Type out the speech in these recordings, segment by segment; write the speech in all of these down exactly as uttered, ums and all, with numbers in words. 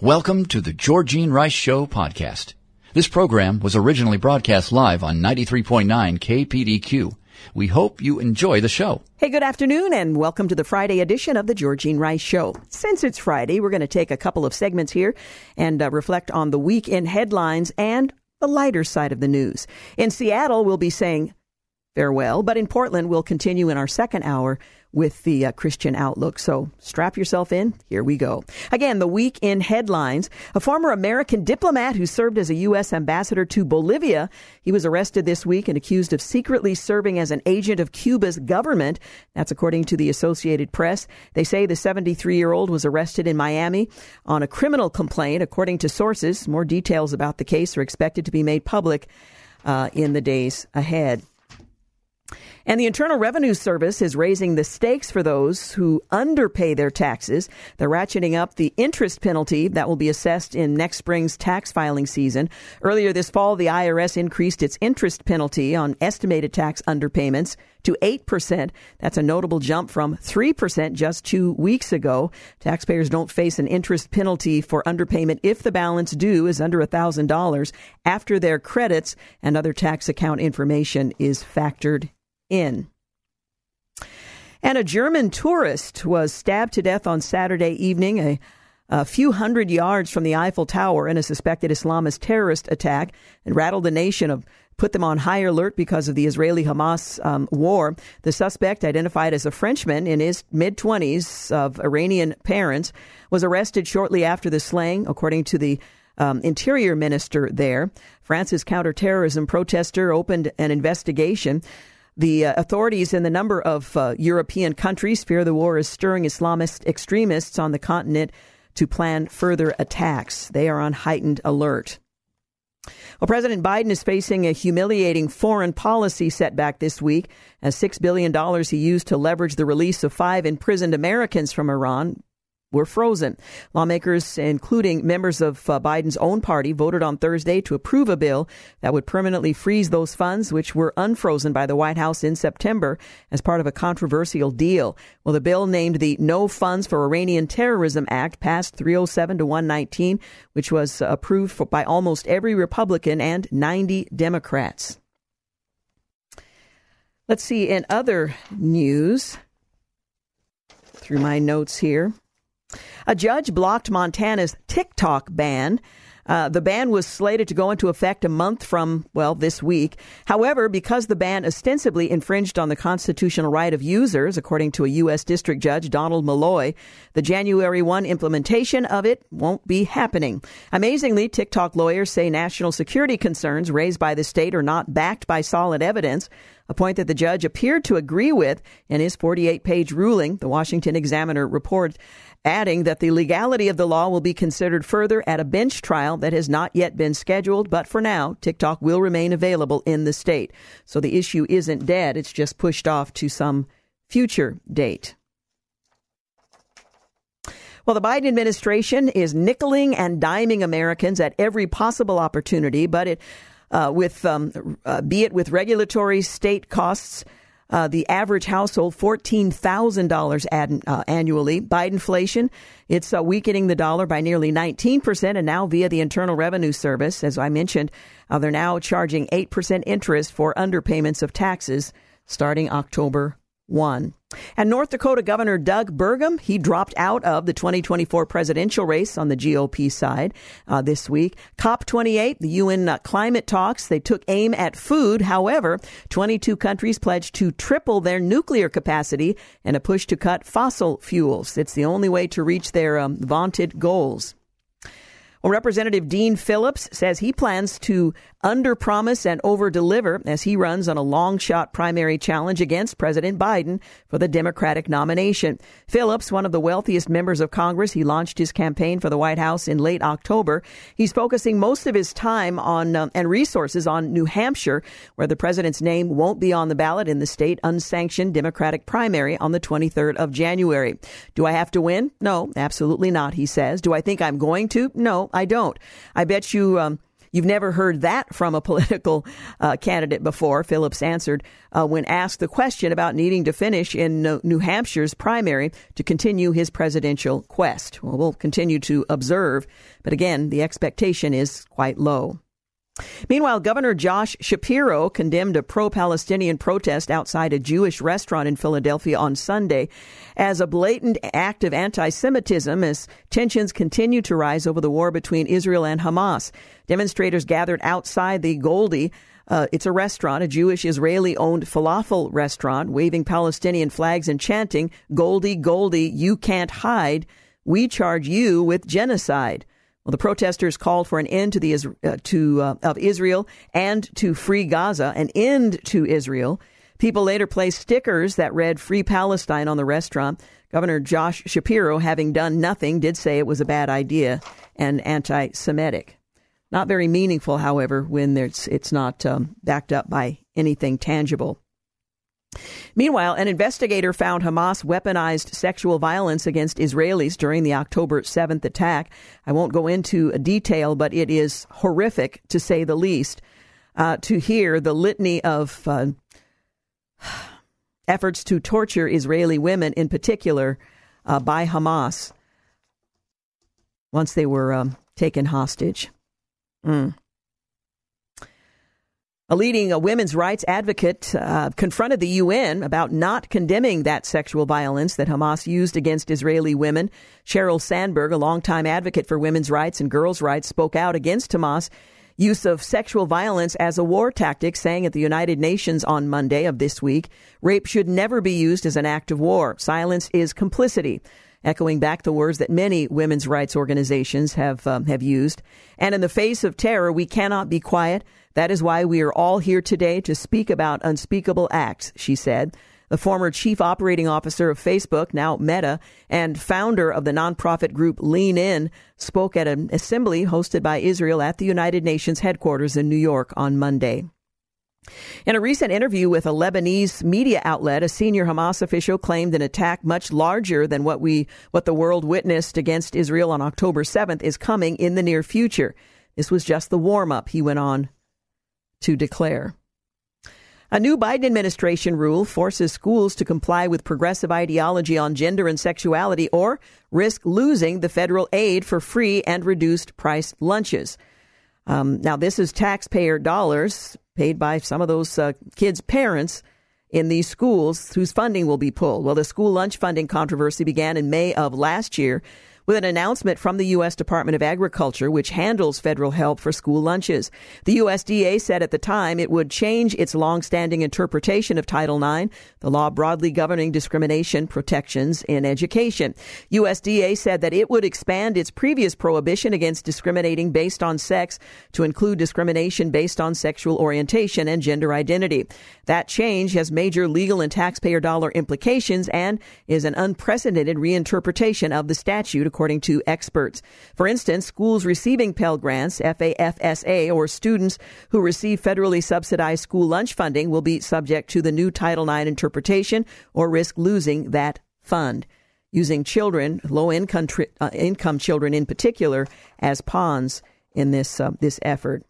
Welcome to the Georgine Rice Show podcast. This program was originally broadcast live on ninety-three point nine K P D Q. We hope you enjoy the show. Hey, good afternoon, and welcome to the Friday edition of the Georgine Rice Show. Since it's Friday, we're going to take a couple of segments here and uh, reflect on the week in headlines and the lighter side of the news. In Seattle, we'll be saying farewell, but in Portland, we'll continue in our second hour with the uh, Christian outlook. So strap yourself in. Here we go. Again, the week in headlines. A former American diplomat who served as a U S ambassador to Bolivia. He was arrested this week and accused of secretly serving as an agent of Cuba's government. That's according to the Associated Press. They say the seventy-three-year-old was arrested in Miami on a criminal complaint. According to sources, more details about the case are expected to be made public uh, in the days ahead. And the Internal Revenue Service is raising the stakes for those who underpay their taxes. They're ratcheting up the interest penalty that will be assessed in next spring's tax filing season. Earlier this fall, the I R S increased its interest penalty on estimated tax underpayments to eight percent. That's a notable jump from three percent just two weeks ago. Taxpayers don't face an interest penalty for underpayment if the balance due is under one thousand dollars after their credits and other tax account information is factored in. And a German tourist was stabbed to death on Saturday evening, a A few hundred yards from the Eiffel Tower, in a suspected Islamist terrorist attack, and rattled the nation, of, put them on high alert because of the Israeli-Hamas um, war. The suspect, identified as a Frenchman in his mid-twenties of Iranian parents, was arrested shortly after the slaying, according to the um, Interior Minister there. France's counterterrorism protester opened an investigation. The uh, authorities in the number of uh, European countries fear the war is stirring Islamist extremists on the continent to plan further attacks. They are on heightened alert. Well, President Biden is facing a humiliating foreign policy setback this week, as six billion dollars he used to leverage the release of five imprisoned Americans from Iran were frozen. Lawmakers, including members of uh, Biden's own party, voted on Thursday to approve a bill that would permanently freeze those funds, which were unfrozen by the White House in September as part of a controversial deal. Well, the bill, named the No Funds for Iranian Terrorism Act, passed three oh seven to one nineteen, which was approved for, by almost every Republican and ninety Democrats. Let's see, in other news, through my notes here, a judge blocked Montana's TikTok ban. Uh, the ban was slated to go into effect a month from, well, this week. However, because the ban ostensibly infringed on the constitutional right of users, according to a U S District Judge, Donald Malloy, the January first implementation of it won't be happening. Amazingly, TikTok lawyers say national security concerns raised by the state are not backed by solid evidence, a point that the judge appeared to agree with in his forty-eight page ruling, the Washington Examiner reports, adding that the legality of the law will be considered further at a bench trial that has not yet been scheduled. But for now, TikTok will remain available in the state. So the issue isn't dead. It's just pushed off to some future date. Well, the Biden administration is nickeling and diming Americans at every possible opportunity, but it uh, with um, uh, be it with regulatory state costs. Uh, the average household, fourteen thousand dollars ad, uh, annually. Bidenflation, it's uh, weakening the dollar by nearly nineteen percent. And now via the Internal Revenue Service, as I mentioned, uh, they're now charging eight percent interest for underpayments of taxes starting October first. And North Dakota Governor Doug Burgum, he dropped out of the twenty twenty-four presidential race on the G O P side uh, this week. COP twenty-eight, the U N uh, climate talks, they took aim at food. However, twenty-two countries pledged to triple their nuclear capacity in a push to cut fossil fuels. It's the only way to reach their um, vaunted goals. Well, Representative Dean Phillips says he plans to underpromise and overdeliver as he runs on a long-shot primary challenge against President Biden for the Democratic nomination. Phillips, one of the wealthiest members of Congress, he launched his campaign for the White House in late October. He's focusing most of his time on um, and resources on New Hampshire, where the president's name won't be on the ballot in the state unsanctioned Democratic primary on the twenty-third of January. Do I have to win? No, absolutely not, he says. Do I think I'm going to? No, I don't. I bet you... Um, You've never heard that from a political uh, candidate before, Phillips answered uh, when asked the question about needing to finish in New Hampshire's primary to continue his presidential quest. Well, we'll continue to observe, but again, the expectation is quite low. Meanwhile, Governor Josh Shapiro condemned a pro-Palestinian protest outside a Jewish restaurant in Philadelphia on Sunday as a blatant act of anti-Semitism as tensions continue to rise over the war between Israel and Hamas. Demonstrators gathered outside the Goldie. Uh, it's a restaurant, a Jewish Israeli-owned falafel restaurant, waving Palestinian flags and chanting, "Goldie, Goldie, you can't hide. We charge you with genocide." Well, the protesters called for an end to the uh, to uh, of Israel and to free Gaza, an end to Israel. People later placed stickers that read "Free Palestine" on the restaurant. Governor Josh Shapiro, having done nothing, did say it was a bad idea and anti-Semitic. Not very meaningful, however, when it's it's not um, backed up by anything tangible. Meanwhile, an investigator found Hamas weaponized sexual violence against Israelis during the October seventh attack. I won't go into detail, but it is horrific, to say the least, uh, to hear the litany of uh, efforts to torture Israeli women, in particular uh, by Hamas, once they were um, taken hostage. Mm. A leading a women's rights advocate uh, confronted the U N about not condemning that sexual violence that Hamas used against Israeli women. Sheryl Sandberg, a longtime advocate for women's rights and girls' rights, spoke out against Hamas' use of sexual violence as a war tactic, saying at the United Nations on Monday of this week, "Rape should never be used as an act of war. Silence is complicity," echoing back the words that many women's rights organizations have um, have used. "And in the face of terror, we cannot be quiet. That is why we are all here today to speak about unspeakable acts," she said. The former chief operating officer of Facebook, now Meta, and founder of the nonprofit group Lean In, spoke at an assembly hosted by Israel at the United Nations headquarters in New York on Monday. In a recent interview with a Lebanese media outlet, a senior Hamas official claimed an attack much larger than what we what the world witnessed against Israel on October seventh is coming in the near future. This was just the warm-up, he went on to declare. A new Biden administration rule forces schools to comply with progressive ideology on gender and sexuality or risk losing the federal aid for free and reduced price lunches. Um, now, this is taxpayer dollars paid by some of those uh, kids' parents in these schools whose funding will be pulled. Well, the school lunch funding controversy began in May of last year with an announcement from the U S. Department of Agriculture, which handles federal help for school lunches. The U S D A said at the time it would change its longstanding interpretation of Title nine, the law broadly governing discrimination protections in education. U S D A said that it would expand its previous prohibition against discriminating based on sex to include discrimination based on sexual orientation and gender identity. That change has major legal and taxpayer dollar implications and is an unprecedented reinterpretation of the statute, according to experts. For instance, schools receiving Pell Grants, F A F S A, or students who receive federally subsidized school lunch funding will be subject to the new Title nine interpretation or risk losing that fund, using children, low-income uh, income children in particular, as pawns in this uh, this effort.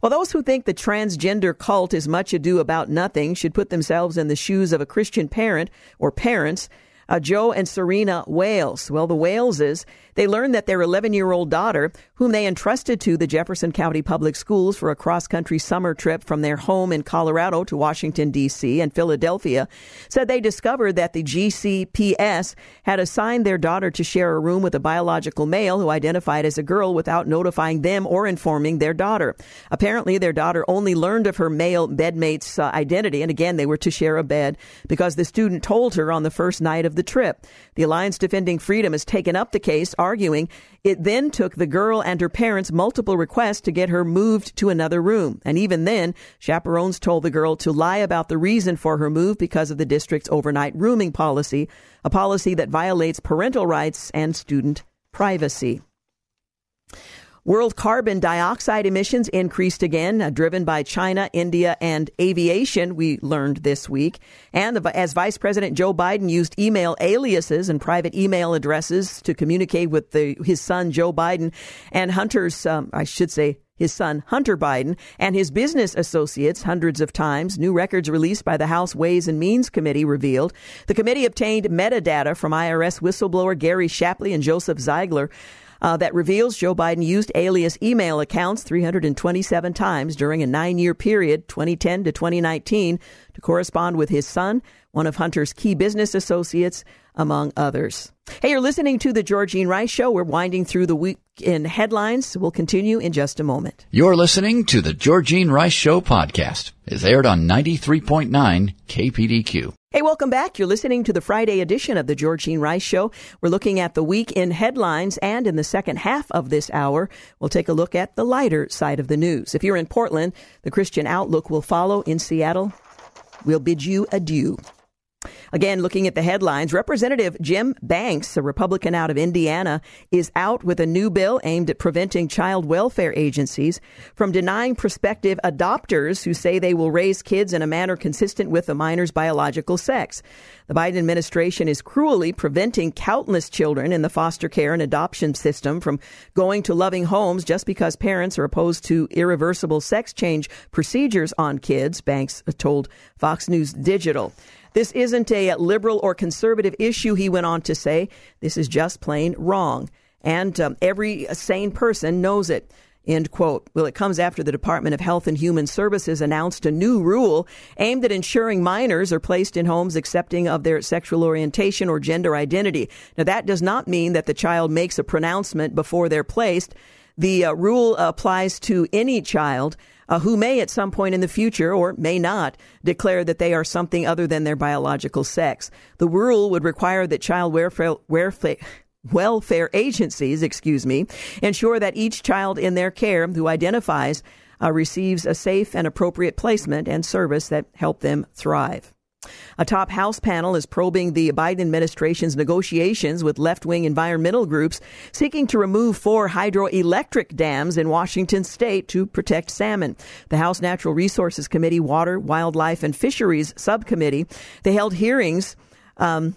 Well, those who think the transgender cult is much ado about nothing should put themselves in the shoes of a Christian parent or parents. Uh, Joe and Serena Wales. Well, the Waleses, they learned that their eleven-year-old daughter, whom they entrusted to the Jefferson County Public Schools for a cross-country summer trip from their home in Colorado to Washington, D C and Philadelphia, said they discovered that the G C P S had assigned their daughter to share a room with a biological male who identified as a girl without notifying them or informing their daughter. Apparently, their daughter only learned of her male bedmate's uh, identity, and again, they were to share a bed, because the student told her on the first night of the trip. The Alliance Defending Freedom has taken up the case, arguing. It then took the girl and her parents multiple requests to get her moved to another room. And even then, chaperones told the girl to lie about the reason for her move because of the district's overnight rooming policy, a policy that violates parental rights and student privacy. World carbon dioxide emissions increased again, uh, driven by China, India, and aviation, we learned this week. And the, as Vice President Joe Biden used email aliases and private email addresses to communicate with the, his son, Joe Biden, and Hunter's, um, I should say, his son, Hunter Biden, and his business associates hundreds of times. New records released by the House Ways and Means Committee revealed. The committee obtained metadata from I R S whistleblower Gary Shapley and Joseph Ziegler, Uh, that reveals Joe Biden used alias email accounts three hundred twenty-seven times during a nine-year period, twenty ten to twenty nineteen, to correspond with his son, one of Hunter's key business associates, among others. Hey, you're listening to The Georgine Rice Show. We're winding through the week in headlines. We'll continue in just a moment. You're listening to The Georgine Rice Show podcast. It's aired on ninety-three point nine K P D Q. Hey, welcome back. You're listening to the Friday edition of The Georgine Rice Show. We're looking at the week in headlines, and in the second half of this hour, we'll take a look at the lighter side of the news. If you're in Portland, the Christian Outlook will follow. In Seattle, we'll bid you adieu. Again, looking at the headlines, Representative Jim Banks, a Republican out of Indiana, is out with a new bill aimed at preventing child welfare agencies from denying prospective adopters who say they will raise kids in a manner consistent with the minor's biological sex. The Biden administration is cruelly preventing countless children in the foster care and adoption system from going to loving homes just because parents are opposed to irreversible sex change procedures on kids, Banks told Fox News Digital. This isn't a liberal or conservative issue, he went on to say. This is just plain wrong. And um, every sane person knows it, end quote. Well, it comes after the Department of Health and Human Services announced a new rule aimed at ensuring minors are placed in homes accepting of their sexual orientation or gender identity. Now, that does not mean that the child makes a pronouncement before they're placed. The uh, rule applies to any child Uh, who may at some point in the future, or may not, declare that they are something other than their biological sex. The rule would require that child welfare, welfare, welfare agencies, excuse me, ensure that each child in their care who identifies uh, receives a safe and appropriate placement and service that help them thrive. A top House panel is probing the Biden administration's negotiations with left-wing environmental groups seeking to remove four hydroelectric dams in Washington state to protect salmon. The House Natural Resources Committee, Water, Wildlife, and Fisheries Subcommittee, they held hearings um,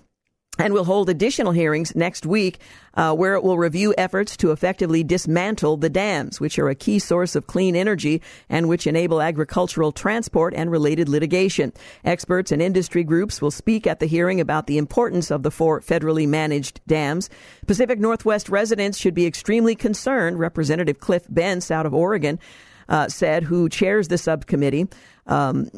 and will hold additional hearings next week uh, where it will review efforts to effectively dismantle the dams, which are a key source of clean energy and which enable agricultural transport and related litigation. Experts and industry groups will speak at the hearing about the importance of the four federally managed dams. Pacific Northwest residents should be extremely concerned, Representative Cliff Bence out of Oregon uh, said, who chairs the subcommittee. Um,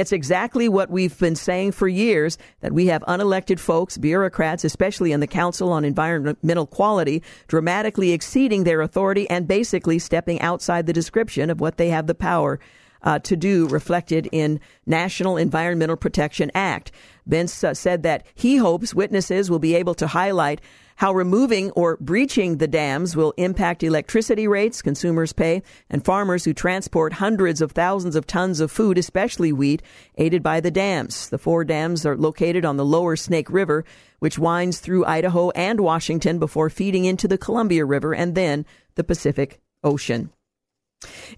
it's exactly what we've been saying for years, that we have unelected folks, bureaucrats, especially in the Council on Environmental Quality, dramatically exceeding their authority and basically stepping outside the description of what they have the power uh, to do, reflected in National Environmental Protection Act. Bence uh, said that he hopes witnesses will be able to highlight how removing or breaching the dams will impact electricity rates consumers pay and farmers who transport hundreds of thousands of tons of food, especially wheat, aided by the dams. The four dams are located on the lower Snake River, which winds through Idaho and Washington before feeding into the Columbia River and then the Pacific Ocean.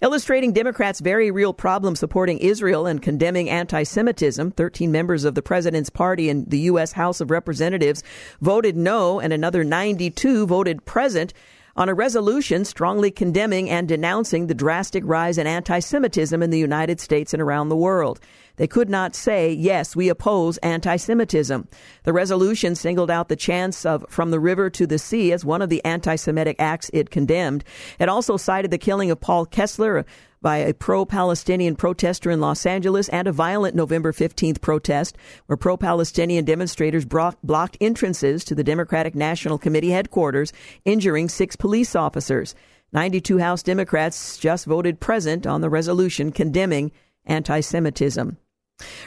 Illustrating Democrats' very real problem supporting Israel and condemning anti-Semitism, thirteen members of the president's party in the U S. House of Representatives voted no, and another ninety-two voted present on a resolution strongly condemning and denouncing the drastic rise in anti-Semitism in the United States and around the world. They could not say, yes, we oppose anti-Semitism. The resolution singled out the chants of From the River to the Sea as one of the anti-Semitic acts it condemned. It also cited the killing of Paul Kessler by a pro-Palestinian protester in Los Angeles and a violent November fifteenth protest where pro-Palestinian demonstrators blocked entrances to the Democratic National Committee headquarters, injuring six police officers. ninety-two House Democrats just voted present on the resolution condemning anti-Semitism.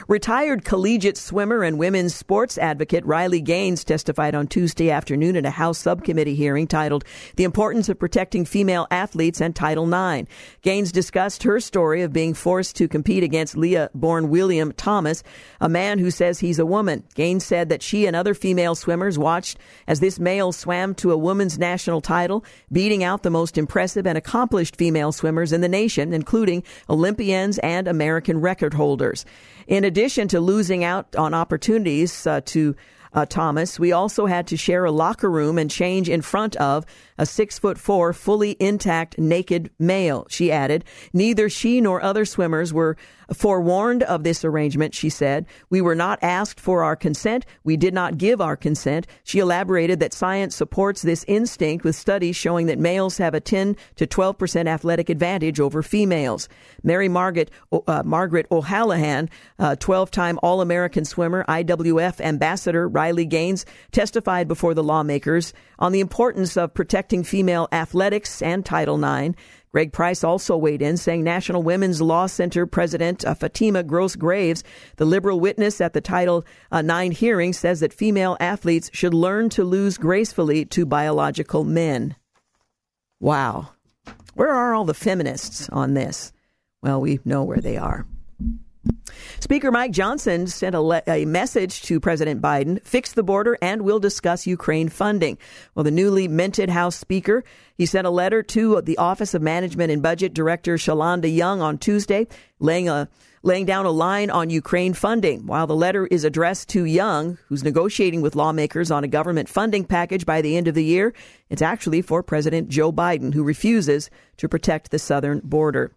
Retired collegiate swimmer and women's sports advocate Riley Gaines testified on Tuesday afternoon at a House subcommittee hearing titled The Importance of Protecting Female Athletes and Title nine. Gaines discussed her story of being forced to compete against Leah Bourne William Thomas, a man who says he's a woman. Gaines said that she and other female swimmers watched as this male swam to a women's national title, beating out the most impressive and accomplished female swimmers in the nation, including Olympians and American record holders. In addition to losing out on opportunities uh, to uh, Thomas, we also had to share a locker room and change in front of a six foot four, fully intact, naked male, she added. Neither she nor other swimmers were forewarned of this arrangement, she said. We were not asked for our consent. We did not give our consent. She elaborated that science supports this instinct with studies showing that males have a ten to twelve percent athletic advantage over females. Mary Margaret, uh, Margaret O'Hallahan, uh, twelve-time All-American swimmer, I W F ambassador Riley Gaines testified before the lawmakers on the importance of protecting female athletics and Title nine. Greg Price also weighed in, saying National Women's Law Center President Fatima Gross-Graves, the liberal witness at the Title nine hearing, says that female athletes should learn to lose gracefully to biological men. Wow. Where are all the feminists on this? Well, we know where they are. Speaker Mike Johnson sent a, le- a message to President Biden, fix the border and we'll discuss Ukraine funding. Well, the newly minted House Speaker, he sent a letter to the Office of Management and Budget Director Shalonda Young on Tuesday, laying a laying down a line on Ukraine funding. While the letter is addressed to Young, who's negotiating with lawmakers on a government funding package by the end of the year, it's actually for President Joe Biden, who refuses to protect the southern border.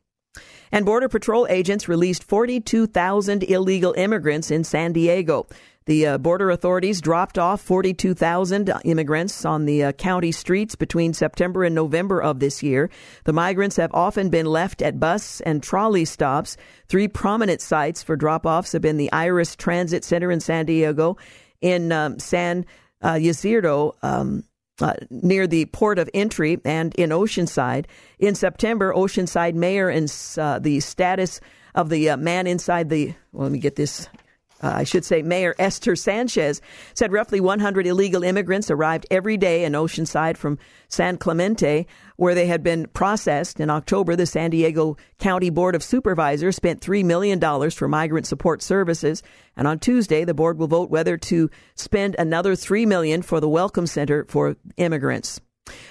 And Border Patrol agents released forty-two thousand illegal immigrants in San Diego. The uh, border authorities dropped off forty-two thousand immigrants on the uh, county streets between September and November of this year. The migrants have often been left at bus and trolley stops. Three prominent sites for drop-offs have been the Iris Transit Center in San Diego, in um, San uh, Ysidro, um Uh, near the port of entry, and in Oceanside. In September, Oceanside mayor and uh, the status of the uh, man inside the, well, let me get this, uh, I should say Mayor Esther Sanchez said roughly one hundred illegal immigrants arrived every day in Oceanside from San Clemente, where they had been processed. In October, the San Diego County Board of Supervisors spent three million dollars for migrant support services. And on Tuesday, the board will vote whether to spend another three million dollars for the Welcome Center for Immigrants.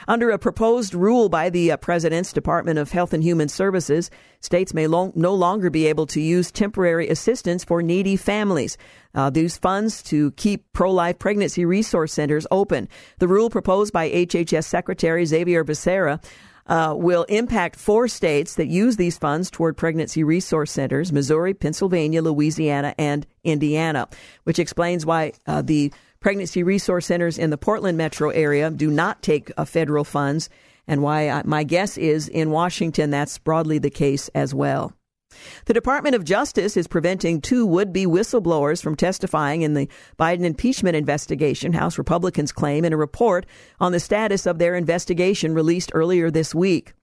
Under a proposed rule by the uh, president's Department of Health and Human Services, states may lo- no longer be able to use temporary assistance for needy families. Uh, these funds to keep pro-life pregnancy resource centers open. The rule proposed by H H S Secretary Xavier Becerra Uh, will impact four states that use these funds toward pregnancy resource centers: Missouri, Pennsylvania, Louisiana, and Indiana, which explains why uh, the pregnancy resource centers in the Portland metro area do not take uh, federal funds, and why uh, my guess is in Washington that's broadly the case as well. The Department of Justice is preventing two would-be whistleblowers from testifying in the Biden impeachment investigation, House Republicans claim in a report on the status of their investigation released earlier this week.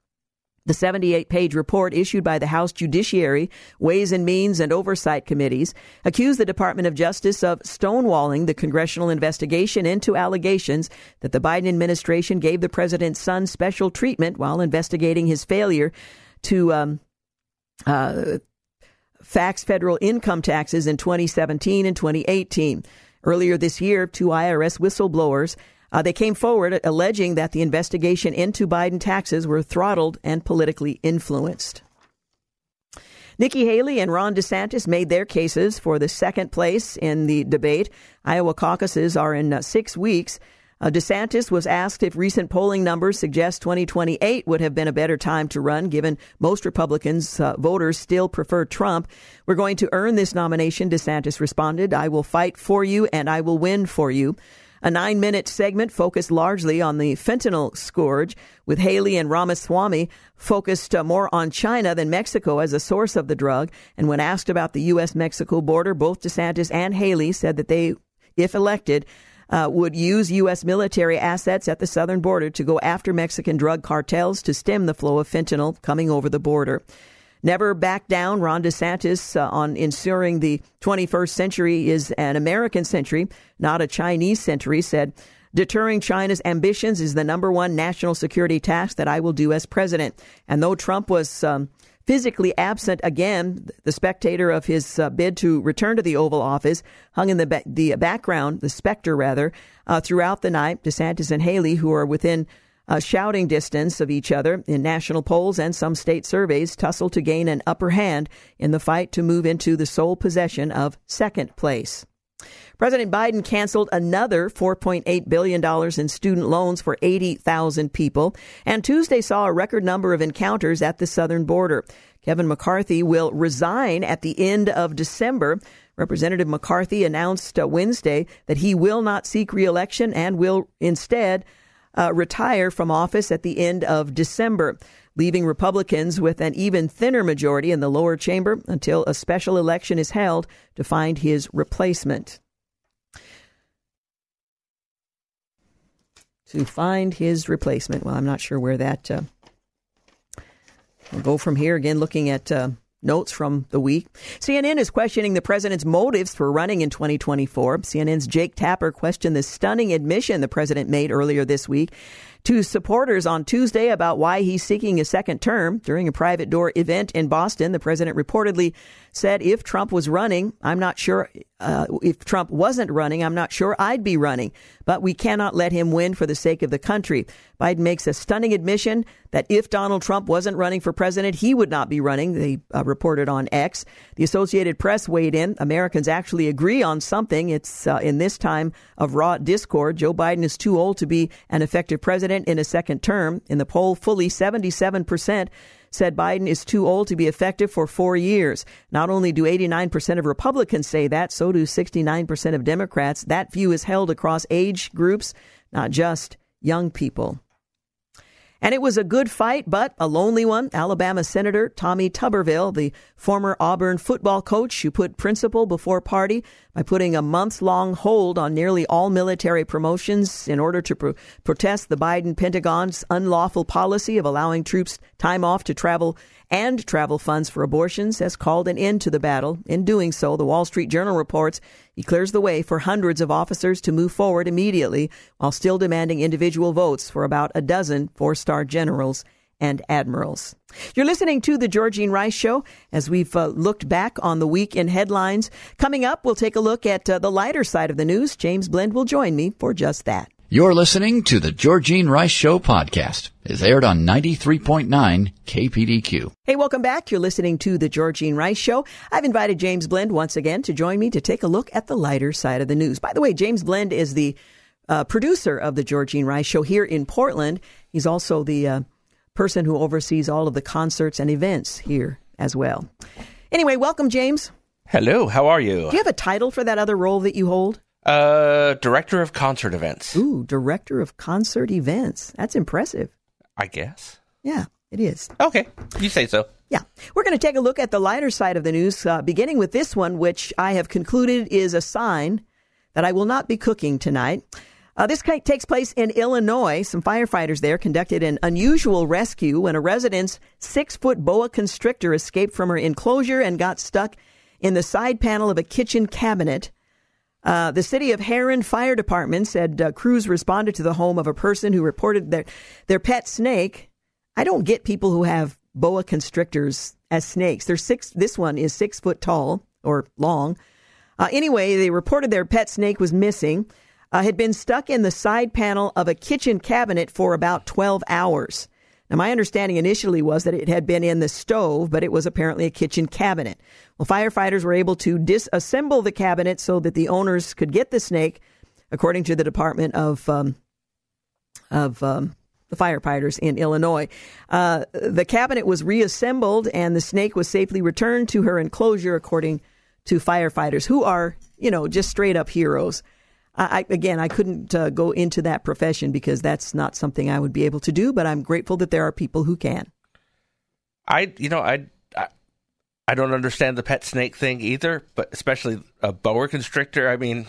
The seventy-eight page report issued by the House Judiciary, Ways and Means and Oversight Committees accused the Department of Justice of stonewalling the congressional investigation into allegations that the Biden administration gave the president's son special treatment while investigating his failure to um Uh, fax federal income taxes in twenty seventeen and twenty eighteen. Earlier this year, two I R S whistleblowers, uh, they came forward alleging that the investigation into Biden taxes were throttled and politically influenced. Nikki Haley and Ron DeSantis made their cases for the second place in the debate. Iowa caucuses are in uh, six weeks. Uh, DeSantis was asked if recent polling numbers suggest twenty twenty-eight would have been a better time to run, given most Republicans uh, voters still prefer Trump. We're going to earn this nomination, DeSantis responded. I will fight for you and I will win for you. A nine minute segment focused largely on the fentanyl scourge, with Haley and Ramaswamy focused uh, more on China than Mexico as a source of the drug. And when asked about the U S Mexico border, both DeSantis and Haley said that they, if elected, Uh, would use U S military assets at the southern border to go after Mexican drug cartels to stem the flow of fentanyl coming over the border. Never back down. Ron DeSantis uh, on ensuring the twenty-first century is an American century, not a Chinese century, said, "Deterring China's ambitions is the number one national security task that I will do as president." And though Trump was um, physically absent again, the spectator of his uh, bid to return to the Oval Office hung in the ba- the background, the specter rather, uh, throughout the night. DeSantis and Haley, who are within a shouting distance of each other in national polls and some state surveys, tussle to gain an upper hand in the fight to move into the sole possession of second place. President Biden canceled another four point eight billion dollars in student loans for eighty thousand people, and Tuesday saw a record number of encounters at the southern border. Kevin McCarthy will resign at the end of December. Representative McCarthy announced Wednesday that he will not seek re-election and will instead uh, retire from office at the end of December, leaving Republicans with an even thinner majority in the lower chamber until a special election is held to find his replacement. To find his replacement. Well, I'm not sure where that uh, will go from here. Again, looking at uh, notes from the week. C N N is questioning the president's motives for running in twenty twenty-four. C N N's Jake Tapper questioned the stunning admission the president made earlier this week to supporters on Tuesday about why he's seeking a second term. During a private door event in Boston, the president reportedly said, if Trump was running, I'm not sure uh, if Trump wasn't running, I'm not sure I'd be running. But we cannot let him win for the sake of the country. Biden makes a stunning admission that if Donald Trump wasn't running for president, he would not be running, they uh, reported on X. The Associated Press weighed in. Americans actually agree on something. It's uh, in this time of raw discord. Joe Biden is too old to be an effective president in a second term. In the poll, fully seventy-seven percent said Biden is too old to be effective for four years. Not only do eighty-nine percent of Republicans say that, so do sixty-nine percent of Democrats. That view is held across age groups, not just young people. And it was a good fight, but a lonely one. Alabama Senator Tommy Tuberville, the former Auburn football coach who put principle before party by putting a month-long hold on nearly all military promotions in order to pro- protest the Biden Pentagon's unlawful policy of allowing troops time off to travel and travel funds for abortions, has called an end to the battle. In doing so, the Wall Street Journal reports he clears the way for hundreds of officers to move forward immediately while still demanding individual votes for about a dozen four-star generals and admirals. You're listening to The Georgine Rice Show as we've uh, looked back on the week in headlines. Coming up, we'll take a look at uh, the lighter side of the news. James Blend will join me for just that. You're listening to The Georgine Rice Show podcast. It's aired on ninety-three point nine K P D Q. Hey, welcome back. You're listening to The Georgine Rice Show. I've invited James Blend once again to join me to take a look at the lighter side of the news. By the way, James Blend is the uh, producer of The Georgine Rice Show here in Portland. He's also the uh, person who oversees all of the concerts and events here as well. Anyway, welcome, James. Hello. How are you? Do you have a title for that other role that you hold? Uh, director of concert events. Ooh, director of concert events. That's impressive. I guess. Yeah, it is. Okay, you say so. Yeah. We're going to take a look at the lighter side of the news, uh, beginning with this one, which I have concluded is a sign that I will not be cooking tonight. Uh, this takes place in Illinois. Some firefighters there conducted an unusual rescue when a resident's six-foot boa constrictor escaped from her enclosure and got stuck in the side panel of a kitchen cabinet. Uh, the city of Herron Fire Department said uh, crews responded to the home of a person who reported their, their pet snake. I don't get people who have boa constrictors as snakes. They're six. This one is six foot tall or long. Uh, anyway, they reported their pet snake was missing, uh, had been stuck in the side panel of a kitchen cabinet for about twelve hours. Now, my understanding initially was that it had been in the stove, but it was apparently a kitchen cabinet. Well, firefighters were able to disassemble the cabinet so that the owners could get the snake, according to the Department of um, of um, the firefighters in Illinois. Uh, the cabinet was reassembled and the snake was safely returned to her enclosure, according to firefighters who are, you know, just straight up heroes. I, again, I couldn't uh, go into that profession because that's not something I would be able to do, but I'm grateful that there are people who can. I, you know, I, I, I don't understand the pet snake thing either, but especially a boa constrictor. I mean,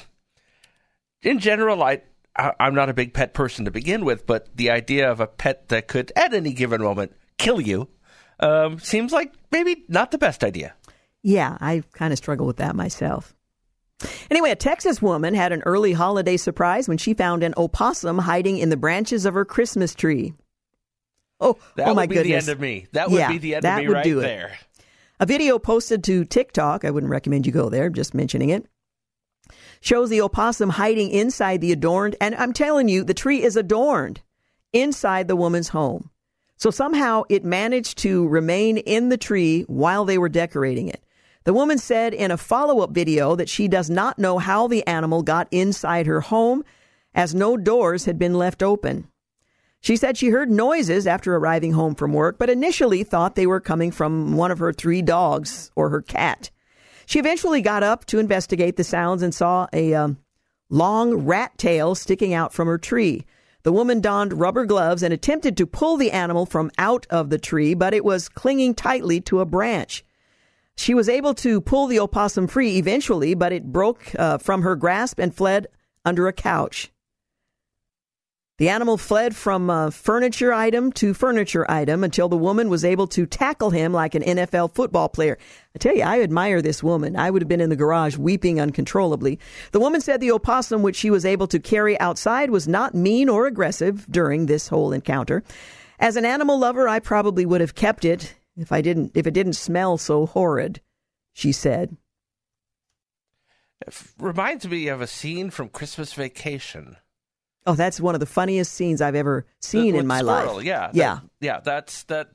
in general, I, I, I'm not a big pet person to begin with, but the idea of a pet that could, at any given moment, kill you um, seems like maybe not the best idea. Yeah, I kind of struggle with that myself. Anyway, a Texas woman had an early holiday surprise when she found an opossum hiding in the branches of her Christmas tree. Oh, that oh my goodness. That would be the end of me. That would yeah, be the end of me right there. A video posted to TikTok, I wouldn't recommend you go there, just mentioning it, shows the opossum hiding inside the adorned, and I'm telling you, the tree is adorned, inside the woman's home. So somehow it managed to remain in the tree while they were decorating it. The woman said in a follow-up video that she does not know how the animal got inside her home, as no doors had been left open. She said she heard noises after arriving home from work, but initially thought they were coming from one of her three dogs or her cat. She eventually got up to investigate the sounds and saw a um, long rat tail sticking out from her tree. The woman donned rubber gloves and attempted to pull the animal from out of the tree, but it was clinging tightly to a branch. She was able to pull the opossum free eventually, but it broke uh, from her grasp and fled under a couch. The animal fled from uh, furniture item to furniture item until the woman was able to tackle him like an N F L football player. I tell you, I admire this woman. I would have been in the garage weeping uncontrollably. The woman said the opossum, which she was able to carry outside, was not mean or aggressive during this whole encounter. As an animal lover, I probably would have kept it if I didn't, if it didn't smell so horrid, she said. It reminds me of a scene from Christmas Vacation. Oh, that's one of the funniest scenes I've ever seen the, in my squirrel. life. Yeah. Yeah. That, yeah. That's that.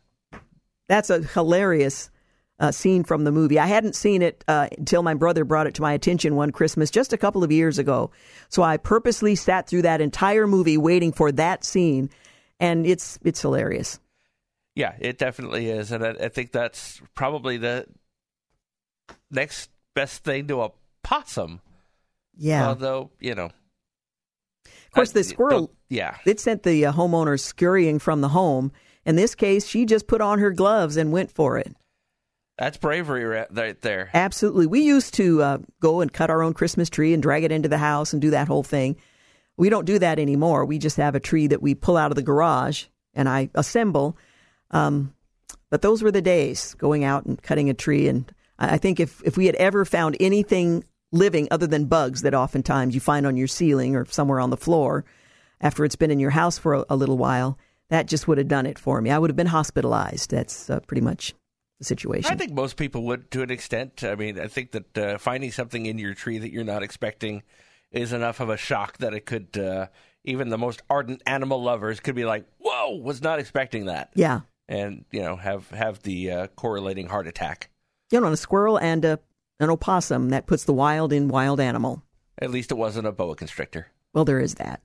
That's a hilarious uh, scene from the movie. I hadn't seen it uh, until my brother brought it to my attention one Christmas just a couple of years ago. So I purposely sat through that entire movie waiting for that scene. And it's it's hilarious. Yeah, it definitely is. And I, I think that's probably the next best thing to a possum. Yeah. Although, you know. Of course, the squirrel, yeah, it sent the uh, homeowner scurrying from the home. In this case, she just put on her gloves and went for it. That's bravery right there. Absolutely. We used to uh, go and cut our own Christmas tree and drag it into the house and do that whole thing. We don't do that anymore. We just have a tree that we pull out of the garage and I assemble. Um, but those were the days, going out and cutting a tree. And I think if, if we had ever found anything living other than bugs that oftentimes you find on your ceiling or somewhere on the floor after it's been in your house for a, a little while, that just would have done it for me. I would have been hospitalized. That's uh, pretty much the situation. I think most people would to an extent. I mean, I think that uh, finding something in your tree that you're not expecting is enough of a shock that it could, uh, even the most ardent animal lovers could be like, whoa, was not expecting that. Yeah. And, you know, have, have the uh, correlating heart attack. You know, on a squirrel and a An opossum, that puts the wild in wild animal. At least it wasn't a boa constrictor. Well, there is that.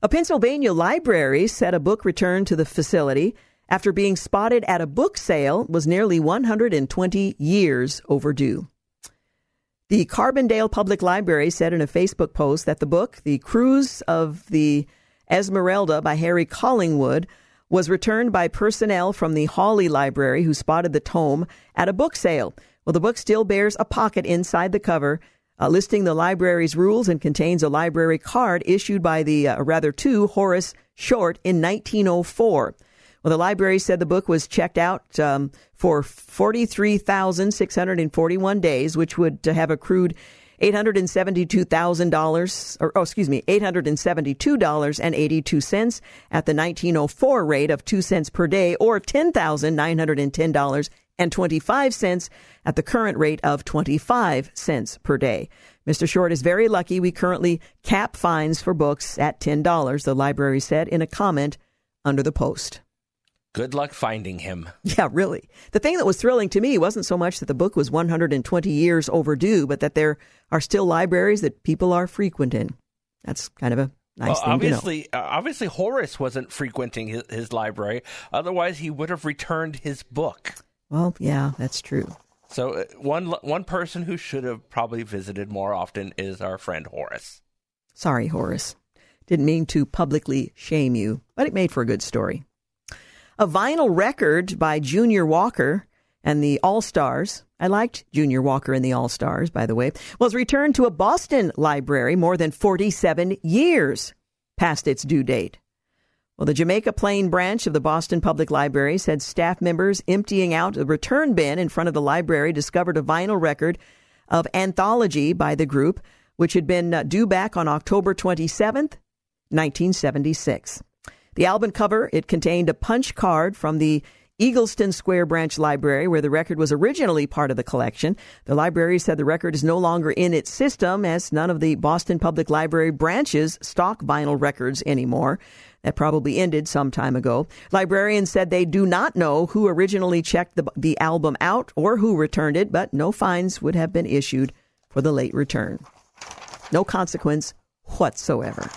A Pennsylvania library said a book returned to the facility after being spotted at a book sale was nearly one hundred twenty years overdue. The Carbondale Public Library said in a Facebook post that the book, The Cruise of the Esmeralda by Harry Collingwood, was returned by personnel from the Hawley Library who spotted the tome at a book sale. Well, the book still bears a pocket inside the cover uh, listing the library's rules and contains a library card issued by the uh, rather to Horace Short in nineteen oh four. Well, the library said the book was checked out um, for forty-three thousand six hundred forty-one days, which would have accrued eight hundred seventy-two thousand dollars or oh, excuse me, eight hundred seventy-two dollars and eighty-two cents at the nineteen oh four rate of two cents per day or ten thousand nine hundred ten dollars. And twenty-five cents at the current rate of twenty-five cents per day. Mister Short is very lucky. We currently cap fines for books at ten dollars, the library said in a comment under the post. Good luck finding him. Yeah, really. The thing that was thrilling to me wasn't so much that the book was one hundred twenty years overdue, but that there are still libraries that people are frequenting. That's kind of a nice well, thing obviously, to know. Uh, obviously, Horace wasn't frequenting his, his library. Otherwise, he would have returned his book. Well, yeah, that's true. So one one person who should have probably visited more often is our friend Horace. Sorry, Horace. Didn't mean to publicly shame you, but it made for a good story. A vinyl record by Junior Walker and the All-Stars. I liked Junior Walker and the All-Stars, by the way. Was returned to a Boston library more than forty-seven years past its due date. Well, the Jamaica Plain branch of the Boston Public Library said staff members emptying out a return bin in front of the library discovered a vinyl record of Anthology by the group, which had been due back on October twenty-seventh, nineteen seventy-six. The album cover, it contained a punch card from the Eagleston Square Branch Library, where the record was originally part of the collection. The library said the record is no longer in its system, as none of the Boston Public Library branches stock vinyl records anymore. That probably ended some time ago. Librarians said they do not know who originally checked the, the album out or who returned it, but no fines would have been issued for the late return. No consequence whatsoever.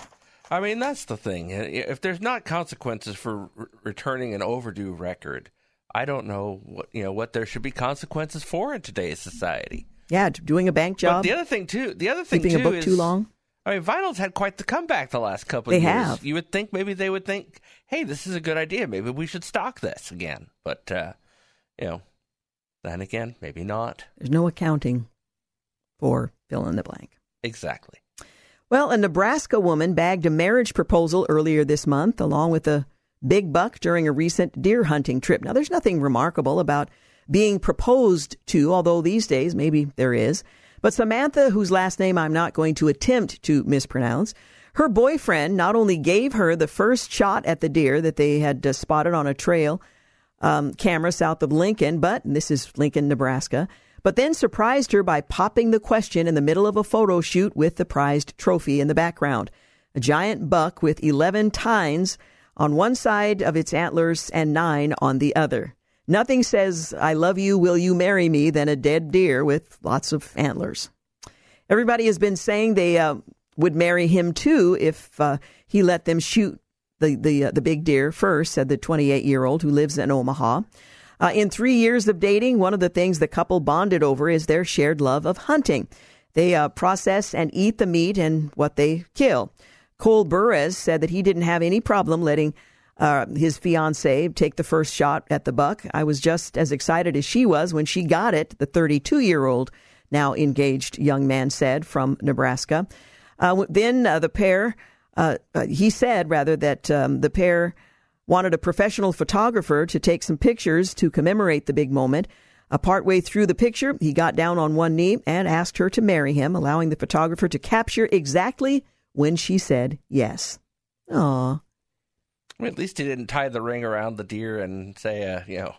I mean, that's the thing. If there's not consequences for re- returning an overdue record, I don't know what, you know, what there should be consequences for in today's society. Yeah, doing a bank job. But the other thing, too, the other thing, too, keeping a book is, too long. I mean, vinyl's had quite the comeback the last couple of years. They have. You would think maybe they would think, hey, this is a good idea. Maybe we should stock this again. But, uh, you know, then again, maybe not. There's no accounting for fill in the blank. Exactly. Well, a Nebraska woman bagged a marriage proposal earlier this month, along with a big buck during a recent deer hunting trip. Now, there's nothing remarkable about being proposed to, although these days maybe there is. But Samantha, whose last name I'm not going to attempt to mispronounce, her boyfriend not only gave her the first shot at the deer that they had uh, spotted on a trail um, camera south of Lincoln, but and this is Lincoln, Nebraska, but then surprised her by popping the question in the middle of a photo shoot with the prized trophy in the background. A giant buck with eleven tines on one side of its antlers and nine on the other. Nothing says, I love you, will you marry me, than a dead deer with lots of antlers. Everybody has been saying they uh, would marry him, too, if uh, he let them shoot the, the, uh, the big deer first, said the twenty-eight-year-old who lives in Omaha. Uh, in three years of dating, one of the things the couple bonded over is their shared love of hunting. They uh, process and eat the meat and what they kill. Cole Burris said that he didn't have any problem letting uh, his fiancée take the first shot at the buck. I was just as excited as she was when she got it, the thirty-two-year-old, now engaged young man said from Nebraska. Uh, then uh, the pair, uh, he said rather that um, the pair wanted a professional photographer to take some pictures to commemorate the big moment. Uh, partway through the picture, he got down on one knee and asked her to marry him, allowing the photographer to capture exactly when she said yes. Aw. Well, at least he didn't tie the ring around the deer and say, uh, you know,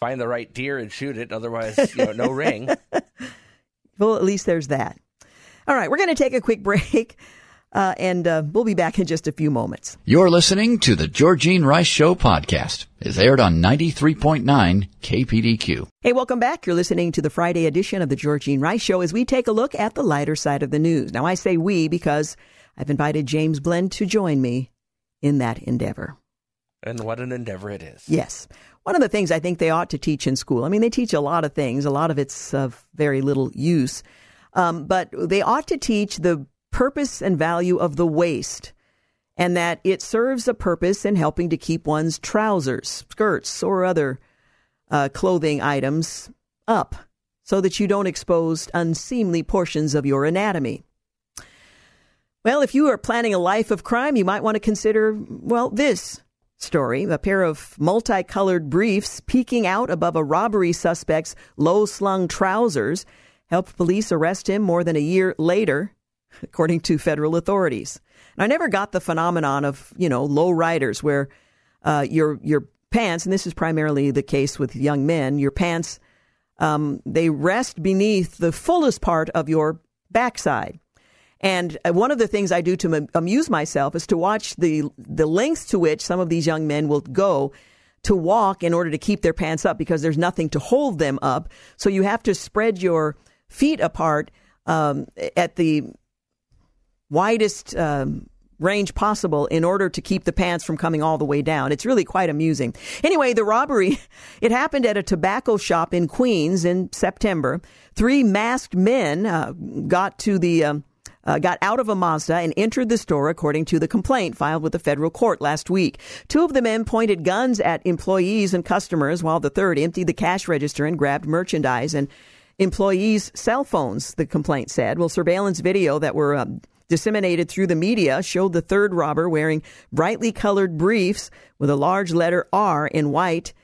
find the right deer and shoot it. Otherwise, you know, no ring. Well, at least there's that. All right, we're going to take a quick break. Uh, and uh, we'll be back in just a few moments. You're listening to the Georgine Rice Show podcast. It's aired on ninety-three point nine K P D Q. Hey, welcome back. You're listening to the Friday edition of the Georgine Rice Show as we take a look at the lighter side of the news. Now, I say we because I've invited James Blend to join me in that endeavor. And what an endeavor it is. Yes. One of the things I think they ought to teach in school. I mean, they teach a lot of things. A lot of it's of very little use. Um, but they ought to teach the purpose and value of the waist, and that it serves a purpose in helping to keep one's trousers, skirts, or other uh, clothing items up so that you don't expose unseemly portions of your anatomy. Well, if you are planning a life of crime, you might want to consider, well, this story, a pair of multicolored briefs peeking out above a robbery suspect's low-slung trousers helped police arrest him more than a year later, according to federal authorities. And I never got the phenomenon of, you know, low riders where uh, your your pants, and this is primarily the case with young men, your pants, um, they rest beneath the fullest part of your backside. And one of the things I do to m- amuse myself is to watch the the lengths to which some of these young men will go to walk in order to keep their pants up, because there's nothing to hold them up. So you have to spread your feet apart um, at the widest um, range possible in order to keep the pants from coming all the way down. It's really quite amusing. Anyway, the robbery, it happened at a tobacco shop in Queens in September. Three masked men uh, got to the um, uh, got out of a Mazda and entered the store, according to the complaint filed with the federal court last week. Two of the men pointed guns at employees and customers, while the third emptied the cash register and grabbed merchandise and employees' cell phones, the complaint said. Well, surveillance video that were Um, disseminated through the media showed the third robber wearing brightly colored briefs with a large letter R in white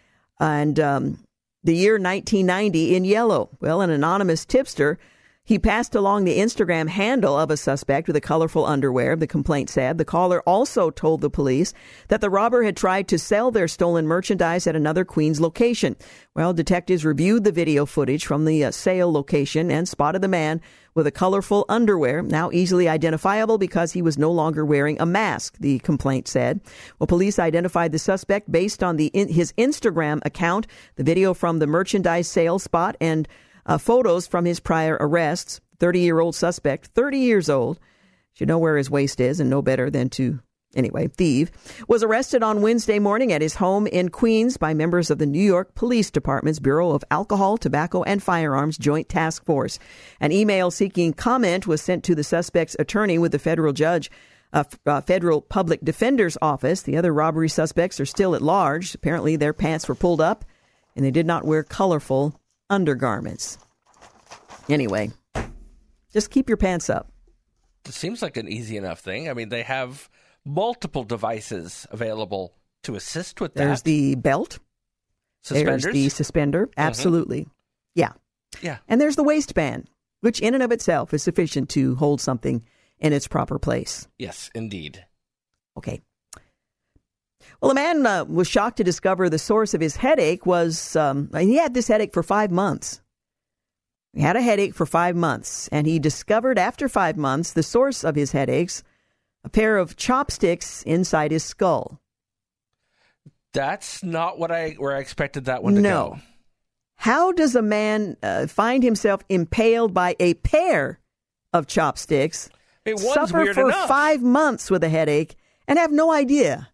and um, the year nineteen ninety in yellow. Well, an anonymous tipster, he passed along the Instagram handle of a suspect with a colorful underwear, the complaint said. The caller also told the police that the robber had tried to sell their stolen merchandise at another Queens location. Well, detectives reviewed the video footage from the uh, sale location and spotted the man with a colorful underwear, now easily identifiable because he was no longer wearing a mask, the complaint said. Well, police identified the suspect based on the in- his Instagram account, the video from the merchandise sale spot, and Uh, photos from his prior arrests. Thirty-year-old suspect, thirty years old, should know where his waist is and know better than to, anyway, thieve, was arrested on Wednesday morning at his home in Queens by members of the New York Police Department's Bureau of Alcohol, Tobacco, and Firearms Joint Task Force. An email seeking comment was sent to the suspect's attorney with the federal judge, uh, uh, Federal Public Defender's Office. The other robbery suspects are still at large. Apparently their pants were pulled up and they did not wear colorful undergarments. Anyway, just keep your pants up. It seems like an easy enough thing. I mean, they have multiple devices available to assist with that. There's the belt. Suspenders. There's the suspender. Absolutely. Mm-hmm. Yeah. Yeah. And there's the waistband, which in and of itself is sufficient to hold something in its proper place. Yes, indeed. Okay. Well, a man uh, was shocked to discover the source of his headache was, um, he had this headache for five months. He had a headache for five months, and he discovered after five months the source of his headaches, a pair of chopsticks inside his skull. That's not what I where I expected that one to no. go. No. How does a man uh, find himself impaled by a pair of chopsticks, I mean, suffer for enough. five months with a headache, and have no idea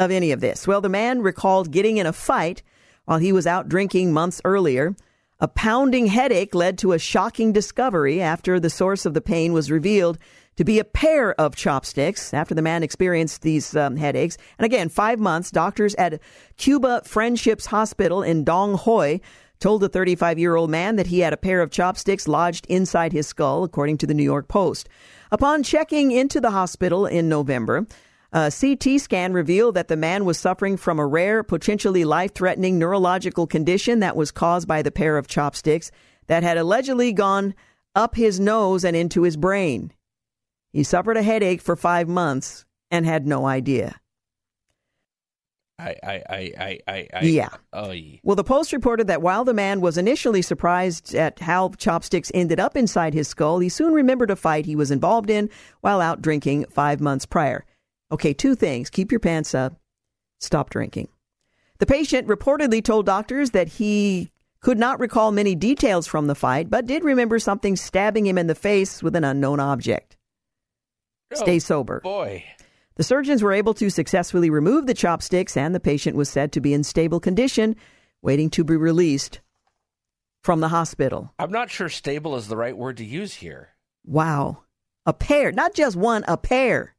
of any of this? Well, the man recalled getting in a fight while he was out drinking months earlier. A pounding headache led to a shocking discovery after the source of the pain was revealed to be a pair of chopsticks after the man experienced these um, headaches. And again, five months, doctors at Cuba Friendships Hospital in Dong Hoi told the thirty-five-year-old man that he had a pair of chopsticks lodged inside his skull, according to the New York Post. Upon checking into the hospital in November, a C T scan revealed that the man was suffering from a rare, potentially life-threatening neurological condition that was caused by the pair of chopsticks that had allegedly gone up his nose and into his brain. He suffered a headache for five months and had no idea. I, I, I, I, I, yeah. Oh, yeah. Well, the Post reported that while the man was initially surprised at how chopsticks ended up inside his skull, he soon remembered a fight he was involved in while out drinking five months prior. Okay, two things. Keep your pants up. Stop drinking. The patient reportedly told doctors that he could not recall many details from the fight, but did remember something stabbing him in the face with an unknown object. Oh, stay sober. Boy. The surgeons were able to successfully remove the chopsticks, and the patient was said to be in stable condition, waiting to be released from the hospital. I'm not sure stable is the right word to use here. Wow. A pair. Not just one, a pair.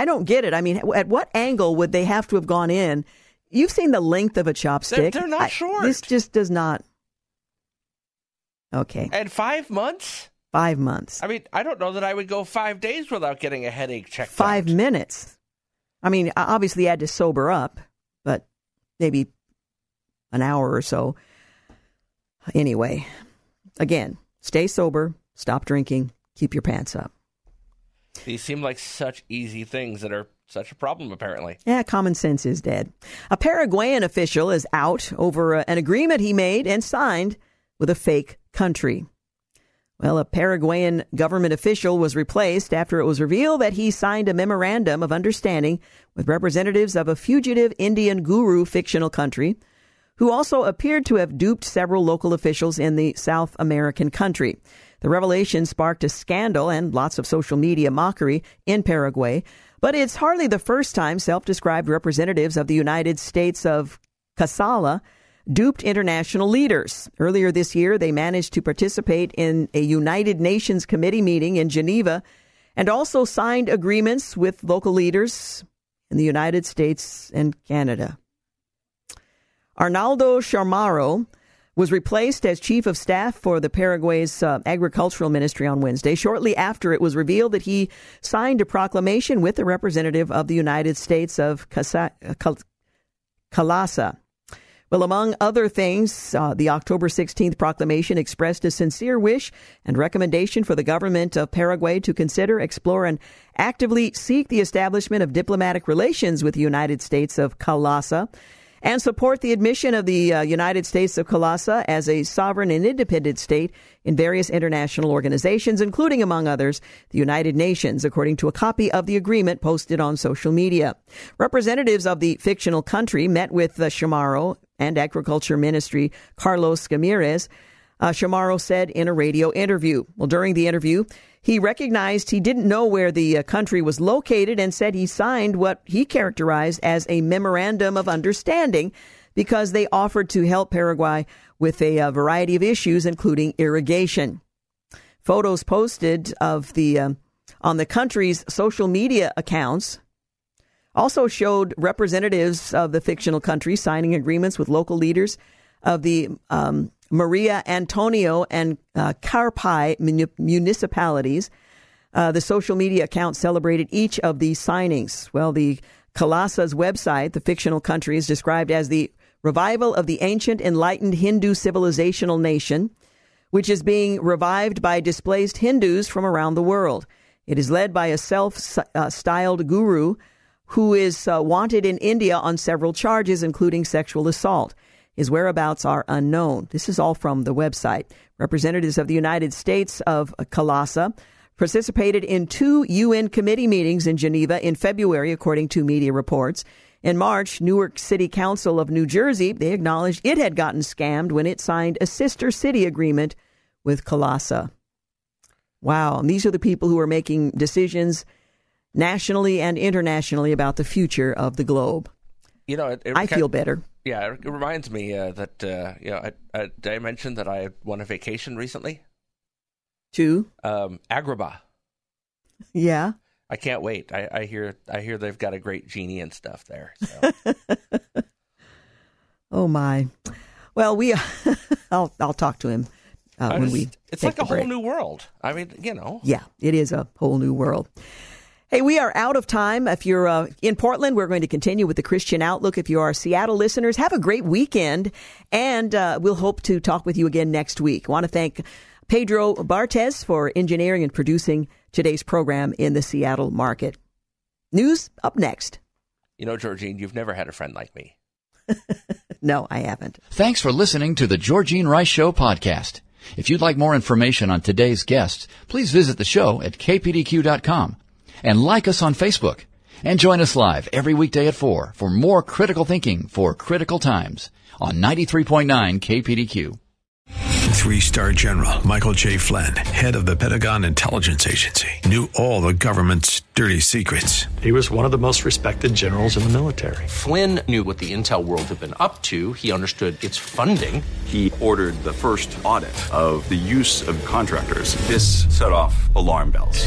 I don't get it. I mean, at what angle would they have to have gone in? You've seen the length of a chopstick. They're, they're not short. I, this just does not. Okay. And five months? Five months. I mean, I don't know that I would go five days without getting a headache checked Five out. minutes. I mean, obviously I had to sober up, but maybe an hour or so. Anyway, again, stay sober, stop drinking, keep your pants up. These seem like such easy things that are such a problem, apparently. Yeah, common sense is dead. A Paraguayan official is out over an agreement he made and signed with a fake country. Well, a Paraguayan government official was replaced after it was revealed that he signed a memorandum of understanding with representatives of a fugitive Indian guru fictional country, who also appeared to have duped several local officials in the South American country. The revelation sparked a scandal and lots of social media mockery in Paraguay, but it's hardly the first time self-described representatives of the United States of Casala duped international leaders. Earlier this year, they managed to participate in a United Nations committee meeting in Geneva and also signed agreements with local leaders in the United States and Canada. Arnaldo Chamorro was replaced as chief of staff for the Paraguay's uh, agricultural ministry on Wednesday, shortly after it was revealed that he signed a proclamation with the representative of the United States of Casa- Cal- Calasa. Well, among other things, uh, the October sixteenth proclamation expressed a sincere wish and recommendation for the government of Paraguay to consider, explore, and actively seek the establishment of diplomatic relations with the United States of Calasa, and support the admission of the uh, United States of Calasa as a sovereign and independent state in various international organizations, including, among others, the United Nations, according to a copy of the agreement posted on social media. Representatives of the fictional country met with the Chamorro and Agriculture Ministry Carlos Gamirez. Uh, Chamorro said in a radio interview. Well, during the interview, he recognized he didn't know where the uh, country was located and said he signed what he characterized as a memorandum of understanding because they offered to help Paraguay with a uh, variety of issues, including irrigation. Photos posted of the uh, on the country's social media accounts also showed representatives of the fictional country signing agreements with local leaders of the um Maria Antonio and uh, Carpi municipalities. Uh, the social media account celebrated each of these signings. Well, the Calasa's website, the fictional country, is described as the revival of the ancient enlightened Hindu civilizational nation, which is being revived by displaced Hindus from around the world. It is led by a self-styled guru who is uh, wanted in India on several charges, including sexual assault. His whereabouts are unknown. This is all from the website. Representatives of the United States of Calasa participated in two U N committee meetings in Geneva in February, according to media reports. In March, Newark City Council of New Jersey, they acknowledged it had gotten scammed when it signed a sister city agreement with Calasa. Wow. And these are the people who are making decisions nationally and internationally about the future of the globe. You know, it, it I feel better. Yeah, it reminds me uh, that uh, you know, I, I, did I mention that I won a vacation recently? To um, Agrabah. Yeah, I can't wait. I, I hear, I hear they've got a great genie and stuff there. So. Oh my! Well, we, I'll, I'll talk to him uh, when just, we. It's take like a break. Whole new world. I mean, you know. Yeah, it is a whole new world. Hey, we are out of time. If you're uh, in Portland, we're going to continue with the Christian Outlook. If you are Seattle listeners, have a great weekend, and uh, we'll hope to talk with you again next week. I want to thank Pedro Bartes for engineering and producing today's program in the Seattle market. News up next. You know, Georgine, you've never had a friend like me. No, I haven't. Thanks for listening to the Georgine Rice Show podcast. If you'd like more information on today's guests, please visit the show at k p d q dot com. And like us on Facebook. And join us live every weekday at four for more critical thinking for critical times on ninety-three point nine K P D Q. Three-star General Michael J. Flynn, head of the Pentagon Intelligence Agency, knew all the government's dirty secrets. He was one of the most respected generals in the military. Flynn knew what the intel world had been up to. He understood its funding. He ordered the first audit of the use of contractors. This set off alarm bells.